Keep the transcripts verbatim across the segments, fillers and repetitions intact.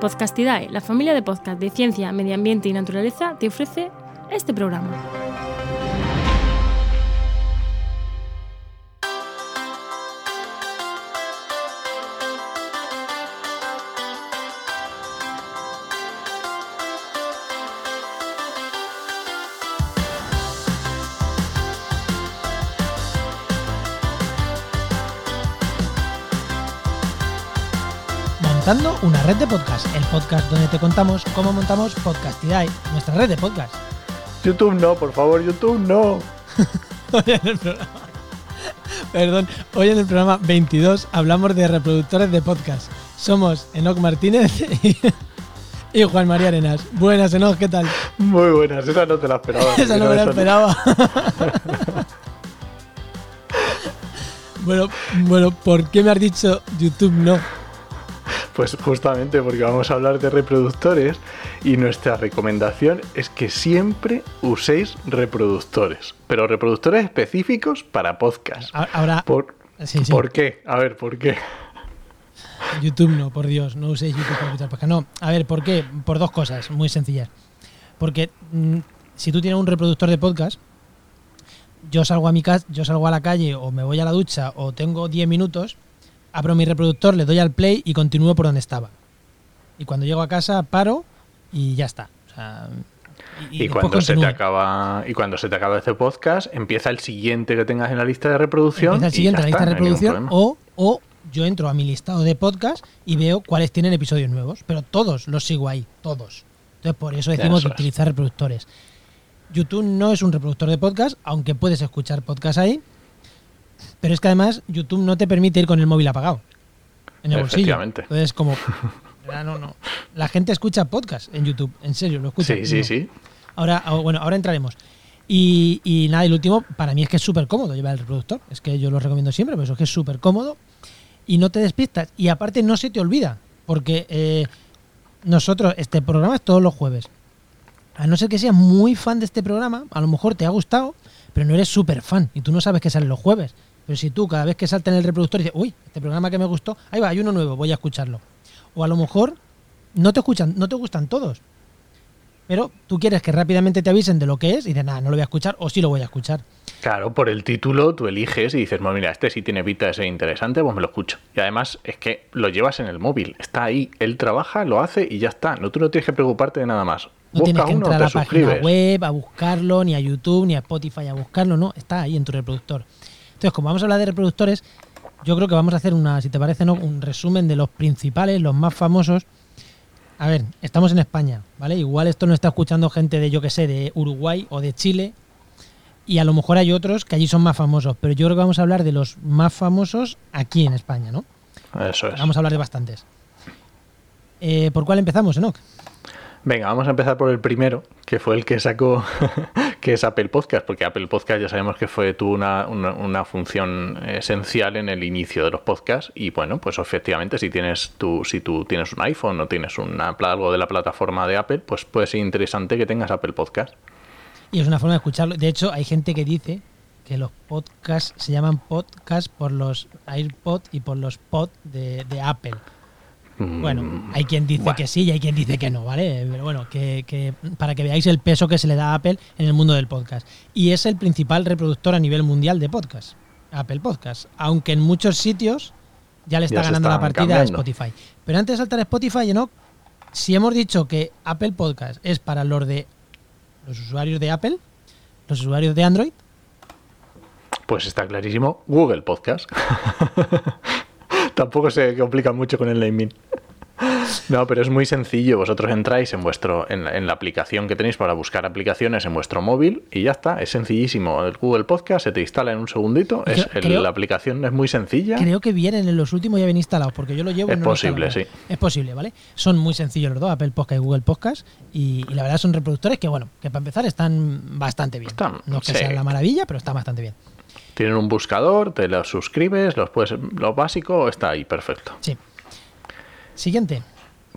Podcastidae, la familia de podcast de ciencia, medio ambiente y naturaleza, te ofrece este programa. Montando una red de podcast, el podcast donde te contamos cómo montamos Podcastidae, nuestra red de podcast. YouTube no, por favor, YouTube no. Hoy en el programa, perdón, hoy en el programa veintidós hablamos de reproductores de podcast. Somos Enoch Martínez y, y Juan María Arenas. Buenas, Enoch, ¿qué tal? Muy buenas, esa no te la esperaba. Esa no me la esperaba. Bueno, bueno, ¿por qué me has dicho YouTube no? Pues justamente porque vamos a hablar de reproductores y nuestra recomendación es que siempre uséis reproductores, pero reproductores específicos para podcast. Ahora, ¿Por, sí, sí. ¿por qué? A ver, ¿por qué? YouTube no, por Dios, no uséis YouTube para escuchar podcast. No, a ver, ¿por qué? Por dos cosas muy sencillas. Porque mmm, si tú tienes un reproductor de podcast, yo salgo a mi casa, yo salgo a la calle o me voy a la ducha o tengo diez minutos... abro mi reproductor, le doy al play y continúo por donde estaba. Y cuando llego a casa, paro y ya está. O sea, y, y, y, cuando se te acaba, y cuando se te acaba este podcast, empieza el siguiente que tengas en la lista de reproducción. Empieza el siguiente en la lista de reproducción o, o yo entro a mi listado de podcast y veo cuáles tienen episodios nuevos. Pero todos los sigo ahí, todos. Entonces, por eso decimos eso es. utilizar reproductores. YouTube no es un reproductor de podcast, aunque puedes escuchar podcast ahí. Pero es que además YouTube no te permite ir con el móvil apagado en el bolsillo. Entonces como no, no. La gente escucha podcast en YouTube, en serio, lo escucha. Sí, no. sí, sí. Ahora, bueno, ahora entraremos. Y, y nada, el último, para mí es que es súper cómodo llevar el reproductor. Es que yo lo recomiendo siempre, pero eso es que es súper cómodo. Y no te despistas. Y aparte no se te olvida. Porque eh, nosotros, este programa es todos los jueves. A no ser que seas muy fan de este programa, a lo mejor te ha gustado, pero no eres súper fan y tú no sabes que salen los jueves. Pero si tú, cada vez que salta en el reproductor, dices, uy, este programa que me gustó, ahí va, hay uno nuevo, voy a escucharlo. O a lo mejor no te escuchan, no te gustan todos. Pero tú quieres que rápidamente te avisen de lo que es y dices, nada, no lo voy a escuchar o sí lo voy a escuchar. Claro, por el título tú eliges y dices, bueno, mira, este sí tiene pinta de ser interesante, pues me lo escucho. Y además es que lo llevas en el móvil, está ahí, él trabaja, lo hace y ya está. No, tú no tienes que preocuparte de nada más. No tienes que entrar a la página web a buscarlo, ni a YouTube, ni a Spotify a buscarlo, no, está ahí en tu reproductor. Entonces, como vamos a hablar de reproductores, yo creo que vamos a hacer una, si te parece, ¿no? Un resumen de los principales, los más famosos. A ver, estamos en España, ¿vale? Igual esto no está escuchando gente de, yo qué sé, de Uruguay o de Chile. Y a lo mejor hay otros que allí son más famosos. Pero yo creo que vamos a hablar de los más famosos aquí en España, ¿no? Eso es. Vamos a hablar de bastantes. Eh, ¿Por cuál empezamos, Enoch? Venga, vamos a empezar por el primero, que fue el que sacó, que es Apple Podcast, porque Apple Podcast ya sabemos que fue tuvo una, una, una función esencial en el inicio de los podcasts y bueno, pues efectivamente si tienes tú, si tú tienes un iPhone o tienes una, algo de la plataforma de Apple, pues puede ser interesante que tengas Apple Podcast. Y es una forma de escucharlo. De hecho, hay gente que dice que los podcasts se llaman podcast por los AirPod y por los pod de, de Apple. Bueno, hay quien dice bueno. que sí y hay quien dice que no, ¿vale? Pero bueno, que, que para que veáis el peso que se le da a Apple en el mundo del podcast. Y es el principal reproductor a nivel mundial de podcast, Apple Podcast. Aunque en muchos sitios ya le está ya ganando la partida cambiando. a Spotify. Pero antes de saltar a Spotify, ¿no? Si hemos dicho que Apple Podcast es para los de los usuarios de Apple, los usuarios de Android, pues está clarísimo, Google Podcast. Tampoco se complica mucho con el naming. No, pero es muy sencillo. Vosotros entráis en vuestro en la, en la aplicación que tenéis para buscar aplicaciones en vuestro móvil y ya está. Es sencillísimo. El Google Podcast se te instala en un segundito. Creo, es, el, creo, la aplicación es muy sencilla. Creo que vienen en los últimos ya bien instalados porque yo lo llevo. Es no posible, sí. Es posible, ¿vale? Son muy sencillos los dos, Apple Podcast y Google Podcast. Y, y la verdad son reproductores que, bueno, que para empezar están bastante bien. Están, no es que sí. sea la maravilla, pero está bastante bien. Tienen un buscador, te los suscribes, los puedes, lo básico está ahí, perfecto. Sí. Siguiente.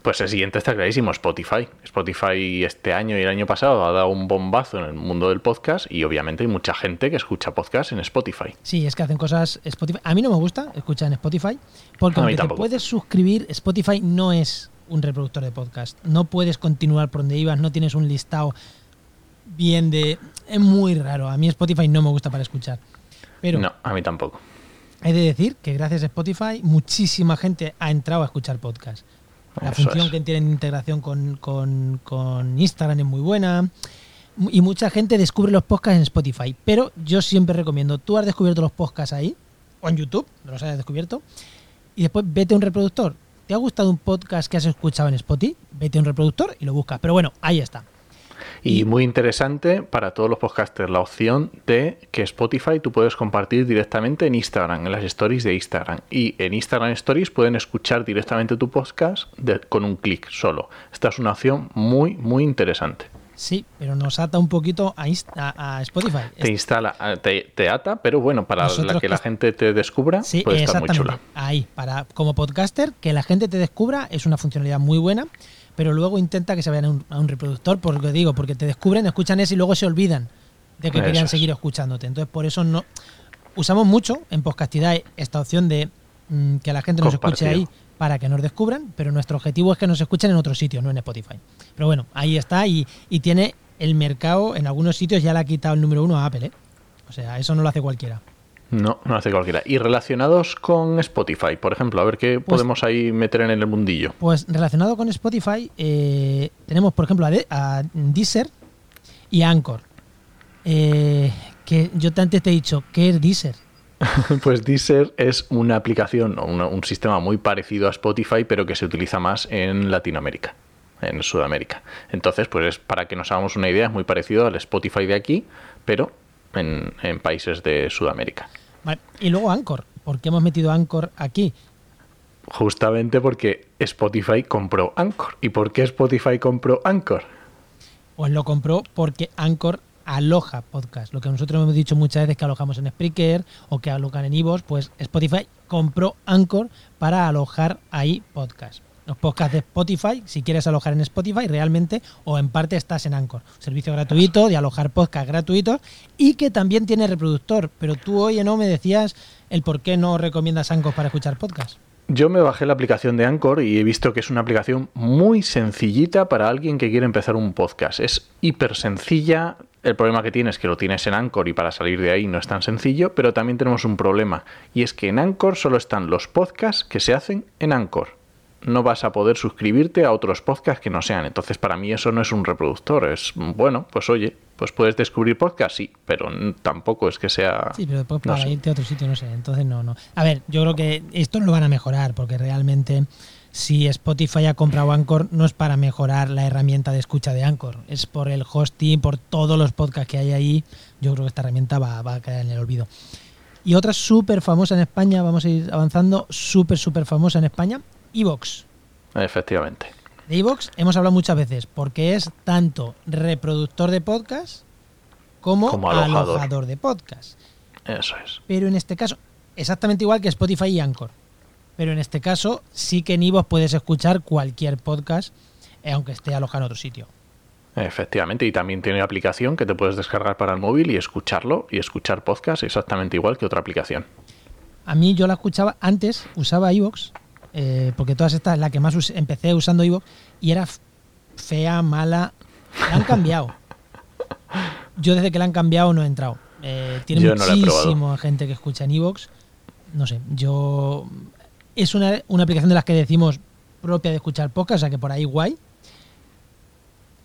Pues el siguiente está clarísimo, Spotify. Spotify este año y el año pasado ha dado un bombazo en el mundo del podcast y obviamente hay mucha gente que escucha podcast en Spotify. Sí, es que hacen cosas Spotify. A mí no me gusta escuchar en Spotify porque aunque te puedes suscribir, Spotify no es un reproductor de podcast. No puedes continuar por donde ibas, no tienes un listado bien de... Es muy raro. A mí Spotify no me gusta para escuchar. Pero no, a mí tampoco. He de decir que gracias a Spotify muchísima gente ha entrado a escuchar podcast. La Eso función es. Que tienen integración con, con, con Instagram es muy buena. Y mucha gente descubre los podcasts en Spotify. Pero yo siempre recomiendo, tú has descubierto los podcasts ahí, o en YouTube, no los hayas descubierto, y después vete a un reproductor. ¿Te ha gustado un podcast que has escuchado en Spotify? Vete a un reproductor y lo buscas. Pero bueno, ahí está. Y, y muy interesante para todos los podcasters la opción de que Spotify tú puedes compartir directamente en Instagram, en las stories de Instagram. Y en Instagram Stories pueden escuchar directamente tu podcast de, con un clic solo. Esta es una opción muy, muy interesante. Sí, pero nos ata un poquito a, a, a Spotify. Te instala, te, te ata, pero bueno, para Nosotros la que, que la gente te descubra, sí, puede estar muy chula. Ahí, para, como podcaster, que la gente te descubra es una funcionalidad muy buena, pero luego intenta que se vayan a un, a un reproductor, porque digo, porque te descubren, escuchan eso y luego se olvidan de que eso querían es. seguir escuchándote. Entonces, por eso no usamos mucho en Podcastidae esta opción de mmm, que la gente nos Compartido. escuche ahí, para que nos descubran, pero nuestro objetivo es que nos escuchen en otros sitios, no en Spotify. Pero bueno, ahí está, y, y tiene el mercado, en algunos sitios ya le ha quitado el número uno a Apple, ¿eh? O sea, eso no lo hace cualquiera. No, no lo hace cualquiera. Y relacionados con Spotify, por ejemplo, a ver qué pues, podemos ahí meter en el mundillo. Pues relacionado con Spotify, eh, tenemos, por ejemplo, a, de- a Deezer y a Anchor. Eh, que yo antes te he dicho, ¿qué es Deezer? Pues Deezer es una aplicación, un, un sistema muy parecido a Spotify, pero que se utiliza más en Latinoamérica, en Sudamérica. Entonces, pues es, para que nos hagamos una idea, es muy parecido al Spotify de aquí, pero en, en países de Sudamérica. Vale. Y luego Anchor. ¿Por qué hemos metido Anchor aquí? Justamente porque Spotify compró Anchor. ¿Y por qué Spotify compró Anchor? Pues lo compró porque Anchor aloja podcast. Lo que nosotros hemos dicho muchas veces que alojamos en Spreaker o que alojan en iVoox, pues Spotify compró Anchor para alojar ahí podcast. Los podcasts de Spotify, si quieres alojar en Spotify realmente o en parte estás en Anchor. Servicio gratuito de alojar podcast gratuitos y que también tiene reproductor. Pero tú hoy no me decías el por qué no recomiendas Anchor para escuchar podcast. Yo me bajé la aplicación de Anchor y he visto que es una aplicación muy sencillita para alguien que quiere empezar un podcast. Es hiper sencilla. El problema que tienes es que lo tienes en Anchor y para salir de ahí no es tan sencillo, pero también tenemos un problema. Y es que en Anchor solo están los podcasts que se hacen en Anchor. No vas a poder suscribirte a otros podcasts que no sean. Entonces, para mí eso no es un reproductor. Es, bueno, pues oye, pues puedes descubrir podcasts, sí, pero tampoco es que sea... Sí, pero después para no irte sé. a otro sitio, no sé. Entonces, no, no. A ver, yo creo que esto lo van a mejorar, porque realmente si Spotify ha comprado Anchor, no es para mejorar la herramienta de escucha de Anchor. Es por el hosting, por todos los podcasts que hay ahí. Yo creo que esta herramienta va, va a caer en el olvido. Y otra súper famosa en España, vamos a ir avanzando, súper, súper famosa en España, iVoox. Efectivamente. De iVoox hemos hablado muchas veces porque es tanto reproductor de podcast como, como alojador. alojador de podcast. Eso es. Pero en este caso, exactamente igual que Spotify y Anchor. Pero en este caso sí que en iVoox puedes escuchar cualquier podcast, eh, aunque esté alojado en otro sitio. Efectivamente, y también tiene aplicación que te puedes descargar para el móvil y escucharlo y escuchar podcast exactamente igual que otra aplicación. A mí yo la escuchaba antes, usaba iVoox. Eh, porque todas estas, la que más us- empecé usando iVoox y era fea, mala, la han cambiado. Yo desde que la han cambiado no he entrado. Eh, tiene yo muchísima no gente que escucha en iVoox. No sé, yo... Es una, una aplicación de las que decimos propia de escuchar podcast, o sea que por ahí guay.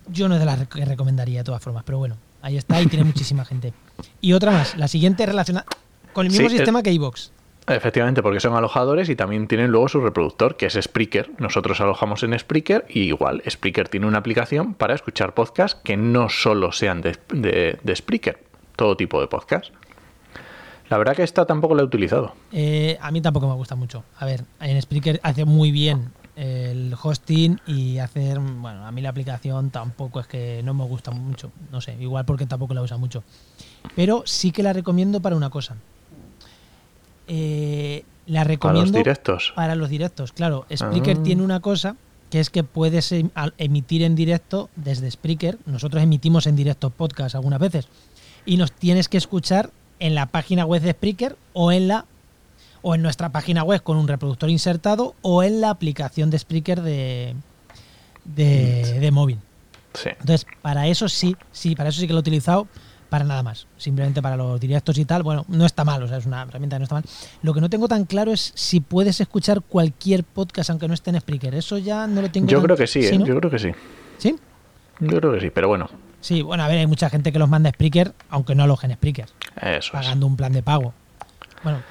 Yo no es de las que recomendaría de todas formas, pero bueno, ahí está y tiene muchísima gente. Y otra más, la siguiente relacionada con el mismo sí, sistema el... que iVoox. Efectivamente, porque son alojadores y también tienen luego su reproductor, que es Spreaker. Nosotros alojamos en Spreaker y igual Spreaker tiene una aplicación para escuchar podcasts que no solo sean de, de, de Spreaker, todo tipo de podcast. La verdad que esta tampoco la he utilizado. Eh, a mí tampoco me gusta mucho. A ver, en Spreaker hace muy bien el hosting y hacer... Bueno, a mí la aplicación tampoco es que no me gusta mucho. No sé, igual porque tampoco la usa mucho. Pero sí que la recomiendo para una cosa. Eh, la recomiendo para los directos. Para los directos, claro. Spreaker ah. tiene una cosa que es que puedes emitir en directo desde Spreaker. Nosotros emitimos en directo podcast algunas veces y nos tienes que escuchar en la página web de Spreaker o en la o en nuestra página web con un reproductor insertado o en la aplicación de Spreaker de, de, de móvil. Sí. Entonces, para eso sí, sí, para eso sí que lo he utilizado, para nada más. Simplemente para los directos y tal, bueno, no está mal, o sea, es una herramienta que no está mal. Lo que no tengo tan claro es si puedes escuchar cualquier podcast aunque no esté en Spreaker. Eso ya no lo tengo Yo tan... creo que sí, ¿Sí eh? ¿no? Yo creo que sí. ¿Sí? Yo creo que sí, pero bueno. Sí, bueno, a ver, hay mucha gente que los manda a Spreaker, aunque no alojen Spreaker. Eso pagando es. Un plan de pago. Bueno,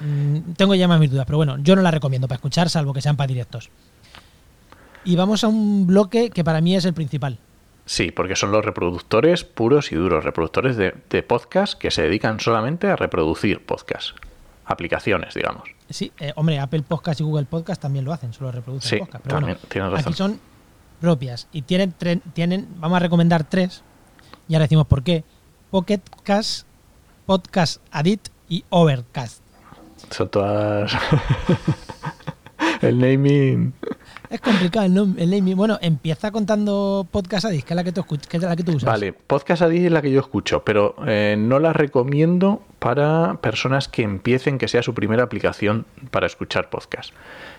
tengo ya más mis dudas, pero bueno, yo no la recomiendo para escuchar, salvo que sean para directos. Y vamos a un bloque que para mí es el principal. Sí, porque son los reproductores puros y duros, reproductores de, de podcast que se dedican solamente a reproducir podcast, aplicaciones, digamos. Sí, eh, hombre, Apple Podcast y Google Podcast también lo hacen, solo reproducen sí, podcast. Pero también, bueno, tienes razón. Aquí son propias y tienen, tre- tienen, vamos a recomendar tres, y ahora decimos por qué: Pocket Casts, Podcast Addict y Overcast. Son todas. El naming. Es complicado el, nom- el naming. Bueno, empieza contando Podcast Addict, que es la que tú escuch- que es la que tú usas. Vale, Podcast Addict es la que yo escucho, pero eh, no la recomiendo para personas que empiecen, que sea su primera aplicación para escuchar podcast.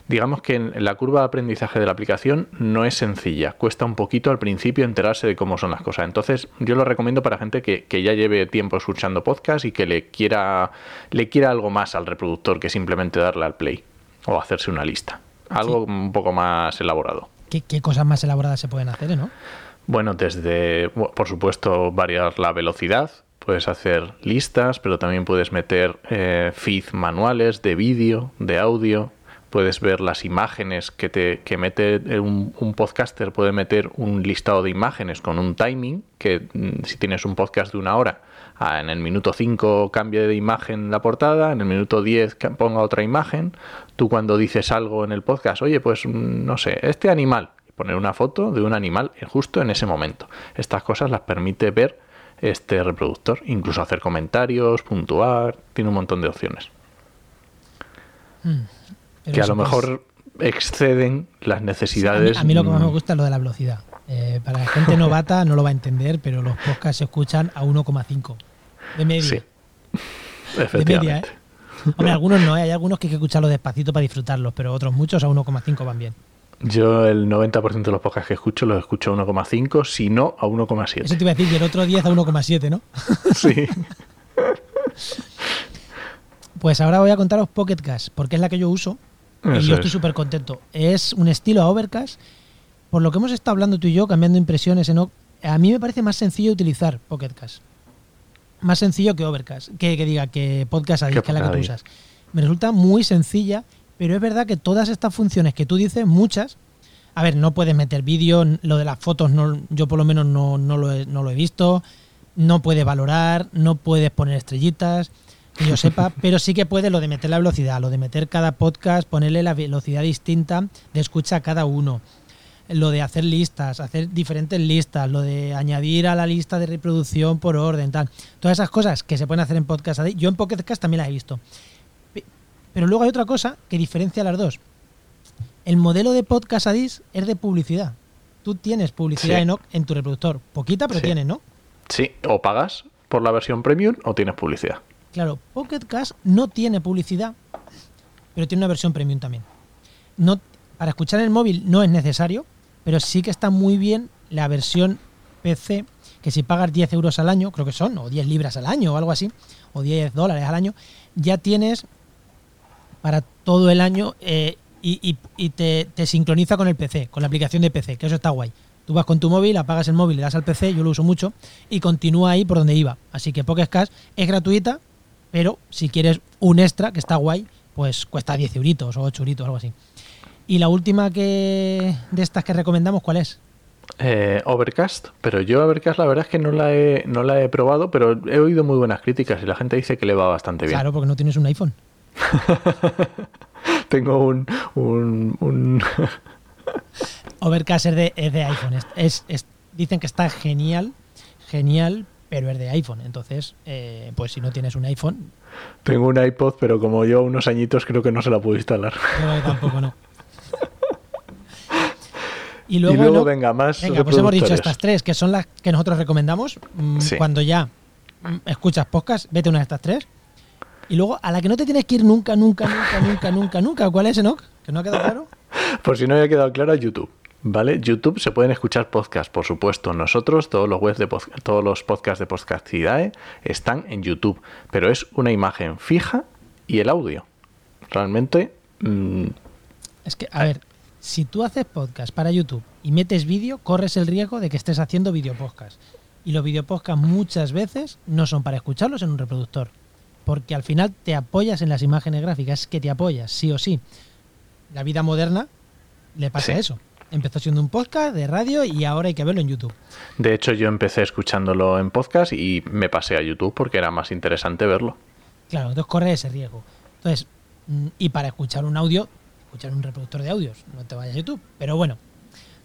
Digamos que en la curva de aprendizaje de la aplicación no es sencilla, cuesta un poquito al principio enterarse de cómo son las cosas. Entonces yo lo recomiendo para gente que, que ya lleve tiempo escuchando podcast y que le quiera, le quiera algo más al reproductor que simplemente darle al play o hacerse una lista. Algo sí. Un poco más elaborado. ¿Qué, qué cosas más elaboradas se pueden hacer, eh, no? Bueno, desde, por supuesto, variar la velocidad. Puedes hacer listas, pero también puedes meter eh, feeds manuales de vídeo, de audio. Puedes ver las imágenes que te que mete un, un podcaster. Puede meter un listado de imágenes con un timing, que si tienes un podcast de una hora, en el minuto cinco cambie de imagen la portada, en el minuto diez ponga otra imagen. Tú cuando dices algo en el podcast, oye, pues no sé, este animal, poner una foto de un animal justo en ese momento. Estas cosas las permite ver este reproductor, incluso hacer comentarios, puntuar, tiene un montón de opciones. Mm. Pero que a lo mejor es... exceden las necesidades. Sí, a, mí, a mí lo que más me gusta es lo de la velocidad. Eh, para la gente novata no lo va a entender, pero los podcasts se escuchan a uno coma cinco de media. Sí, efectivamente. De media, ¿eh? Hombre, algunos no, ¿eh? Hay algunos que hay que escucharlos despacito para disfrutarlos, pero otros muchos a uno coma cinco van bien. Yo el noventa por ciento de los podcasts que escucho los escucho a uno coma cinco, si no a uno coma siete. Eso te iba a decir, y el otro diez a uno coma siete, ¿no? Sí. Pues ahora voy a contaros Pocket Casts, porque es la que yo uso. Y yo estoy súper contento. Es un estilo a Overcast. Por lo que hemos estado hablando tú y yo, cambiando impresiones, en o- a mí me parece más sencillo utilizar Pocket Casts. Más sencillo que Overcast. Que, que diga que Podcast Addict, que es la que tú usas. Me resulta muy sencilla, pero es verdad que todas estas funciones que tú dices, muchas... A ver, no puedes meter vídeo, lo de las fotos no, yo por lo menos no, no, lo he, no lo he visto, no puedes valorar, no puedes poner estrellitas... que yo sepa, pero sí que puede lo de meter la velocidad, lo de meter cada podcast, ponerle la velocidad distinta de escucha a cada uno, lo de hacer listas, hacer diferentes listas, lo de añadir a la lista de reproducción por orden, tal. Todas esas cosas que se pueden hacer en Podcast Addict. Yo en Pocket Cast también las he visto. Pero luego hay otra cosa que diferencia las dos. El modelo de Podcast Addict es de publicidad. Tú tienes publicidad sí. en, en tu reproductor. Poquita, pero sí. tienes, ¿no? Sí, o pagas por la versión premium o tienes publicidad. Claro, Pocket Casts no tiene publicidad, pero tiene una versión premium también. No, para escuchar en el móvil no es necesario, pero sí que está muy bien la versión P C, que si pagas diez euros al año, creo que son, o diez libras al año o algo así, o diez dólares al año, ya tienes para todo el año eh, y, y, y te, te sincroniza con el P C, con la aplicación de P C, que eso está guay. Tú vas con tu móvil, apagas el móvil, le das al P C, yo lo uso mucho, y continúa ahí por donde iba. Así que Pocket Casts es gratuita, pero si quieres un extra, que está guay, pues cuesta diez euritos o ocho euritos, algo así. Y la última que de estas que recomendamos, ¿cuál es? Eh, Overcast, pero yo Overcast la verdad es que no la he, no la he probado, pero he oído muy buenas críticas y la gente dice que le va bastante bien. Claro, porque no tienes un iPhone. Tengo un... un, un... Overcast es de, es de iPhone. Es, es, es, dicen que está genial, genial, pero es de iPhone, entonces, eh, pues si no tienes un iPhone... Tengo un iPod, pero como yo unos añitos creo que no se la pude instalar. No, tampoco, no. Y luego, y luego no, venga, más venga, pues hemos dicho estas tres, que son las que nosotros recomendamos. Sí. Cuando ya escuchas podcast, vete una de estas tres. Y luego, a la que no te tienes que ir nunca, nunca, nunca, nunca, nunca, nunca. ¿Cuál es, Enoch? ¿Que no ha quedado claro? Por si no había quedado claro, YouTube. ¿Vale? YouTube se pueden escuchar podcasts, por supuesto. Nosotros, todos los, web de pod- todos los podcasts de Podcastidae están en YouTube, pero es una imagen fija y el audio. Realmente... Mmm... Es que, a ver, si tú haces podcast para YouTube y metes vídeo, corres el riesgo de que estés haciendo videopodcast. Y los videopodcasts muchas veces no son para escucharlos en un reproductor, porque al final te apoyas en las imágenes gráficas, es que te apoyas, sí o sí. La vida moderna le pasa sí. Eso. Empezó siendo un podcast de radio y ahora hay que verlo en YouTube. De hecho, yo empecé escuchándolo en podcast y me pasé a YouTube porque era más interesante verlo. Claro, entonces corre ese riesgo. Entonces, y para escuchar un audio, escuchar un reproductor de audios, no te vayas a YouTube. Pero bueno,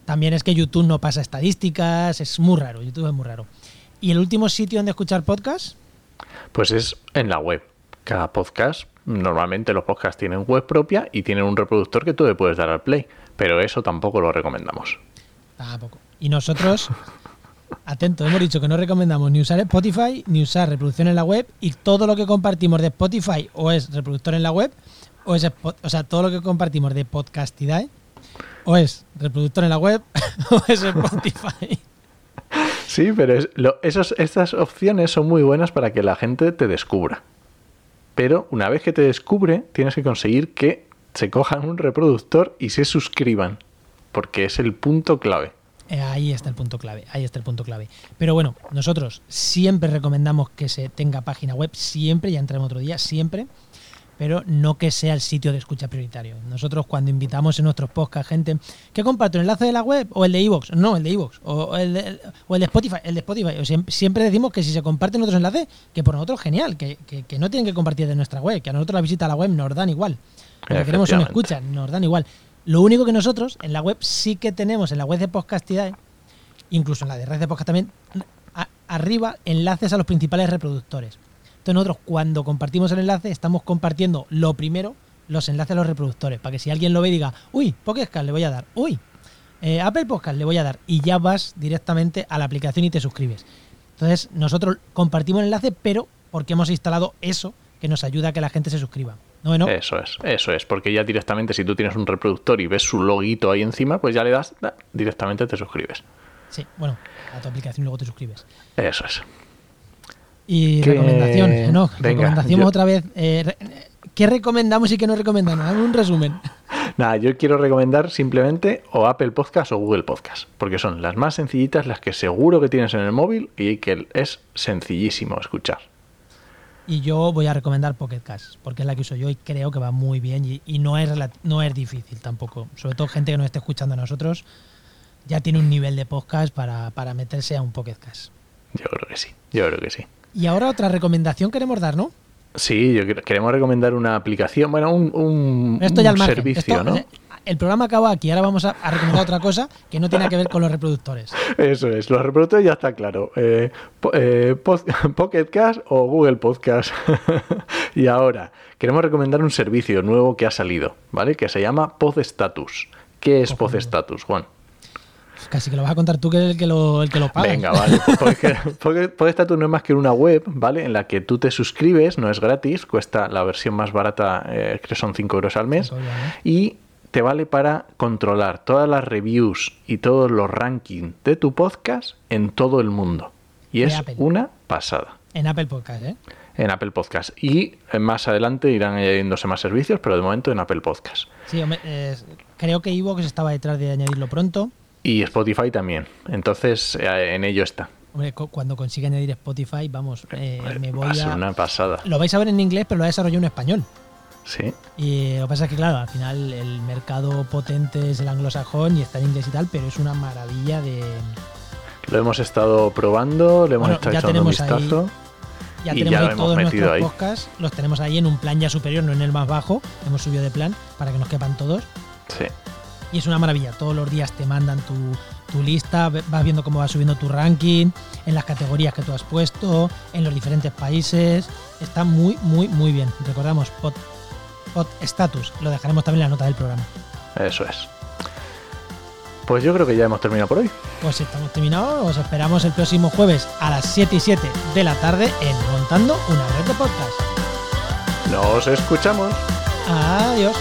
también es que YouTube no pasa estadísticas, es muy raro, YouTube es muy raro. ¿Y el último sitio donde escuchar podcast? Pues es en la web. Cada podcast, normalmente los podcasts tienen web propia y tienen un reproductor que tú le puedes dar al play. Pero eso tampoco lo recomendamos. Tampoco. Y nosotros, atento, hemos dicho que no recomendamos ni usar Spotify, ni usar reproducción en la web, y todo lo que compartimos de Spotify o es reproductor en la web, o es o sea, todo lo que compartimos de Podcastidae, o es reproductor en la web, o es Spotify. Sí, pero es, lo, esos, estas opciones son muy buenas para que la gente te descubra. Pero una vez que te descubre, tienes que conseguir que se cojan un reproductor y se suscriban, porque es el punto clave. Ahí está el punto clave, ahí está el punto clave. Pero bueno, nosotros siempre recomendamos que se tenga página web, siempre, ya entraremos otro día, siempre, pero no que sea el sitio de escucha prioritario. Nosotros cuando invitamos en nuestros podcasts gente, ¿qué comparto? ¿El enlace de la web o el de iVoox? No, el de iVoox, o el de, o el de Spotify, el de Spotify. O siempre, siempre decimos que si se comparten otros enlaces, que por nosotros genial, que, que, que no tienen que compartir de nuestra web, que a nosotros la visita a la web nos dan igual. Porque queremos una escucha, nos dan igual. Lo único que nosotros en la web sí que tenemos, en la web de Podcastidae, incluso en la de Red de Podcast también, a, arriba enlaces a los principales reproductores. Entonces nosotros cuando compartimos el enlace estamos compartiendo lo primero, los enlaces a los reproductores, para que si alguien lo ve y diga, uy, Pocket Casts le voy a dar, uy, eh, Apple Podcast le voy a dar, y ya vas directamente a la aplicación y te suscribes. Entonces nosotros compartimos el enlace, pero porque hemos instalado eso que nos ayuda a que la gente se suscriba. No, no. Eso es, eso es, porque ya directamente si tú tienes un reproductor y ves su loguito ahí encima, pues ya le das, da, directamente te suscribes. Sí, bueno, a tu aplicación luego te suscribes. Eso es. Y ¿Qué? recomendaciones, no, Venga, recomendaciones yo... otra vez. Eh, ¿Qué recomendamos y qué no recomendamos? Haz un resumen. Nada, yo quiero recomendar simplemente o Apple Podcast o Google Podcast, porque son las más sencillitas, las que seguro que tienes en el móvil y que es sencillísimo escuchar. Y yo voy a recomendar Pocket Casts, porque es la que uso yo y creo que va muy bien y, y no es no es difícil tampoco. Sobre todo gente que nos esté escuchando a nosotros ya tiene un nivel de podcast para, para meterse a un Pocket Cast. Yo creo que sí, yo creo que sí. Y ahora otra recomendación queremos dar, ¿no? Sí, yo creo, queremos recomendar una aplicación, bueno, un, un, Esto ya un al servicio, Esto, ¿no? Es, el programa acaba aquí, ahora vamos a, a recomendar otra cosa que no tiene que ver con los reproductores. Eso es, los reproductores ya está claro. Eh, po, eh, pod, Pocket Cast o Google Podcast. Y ahora, queremos recomendar un servicio nuevo que ha salido, ¿vale? Que se llama Podstatus. ¿Qué es Podstatus, Juan? Casi que lo vas a contar tú que es el que lo, el que lo paga. Venga, vale. Porque, porque Podstatus no es más que una web, ¿vale? En la que tú te suscribes, no es gratis, cuesta la versión más barata, eh, que son cinco euros al mes. cinco euros, ¿eh? Y te vale para controlar todas las reviews y todos los rankings de tu podcast en todo el mundo. Y es una pasada. En Apple Podcast, ¿eh? En Apple Podcast. Y más adelante irán añadiéndose más servicios, pero de momento en Apple Podcast. Sí, hombre, eh, creo que iVoox estaba detrás de añadirlo pronto. Y Spotify también. Entonces, eh, en ello está. Hombre, cuando consiga añadir Spotify, vamos, eh, me voy a... Va a ser una pasada. Lo vais a ver en inglés, pero lo ha desarrollado en español. Sí. Y lo que pasa es que, claro, al final el mercado potente es el anglosajón y está en inglés y tal, pero es una maravilla de... Lo hemos estado probando, le hemos bueno, estado echando un vistazo. Ahí, ya y tenemos ya ahí todos nuestros ahí. Podcasts, los tenemos ahí en un plan ya superior, no en el más bajo. Hemos subido de plan para que nos quepan todos. Sí. Y es una maravilla, todos los días te mandan tu, tu lista, vas viendo cómo va subiendo tu ranking, en las categorías que tú has puesto, en los diferentes países. Está muy, muy, muy bien. Recordamos, pod, pod status, lo dejaremos también en las notas del programa. Eso es. Pues yo creo que ya hemos terminado por hoy. Pues estamos terminados, os esperamos el próximo jueves a las siete y siete de la tarde en Montando una Red de Podcast. Nos escuchamos. Adiós.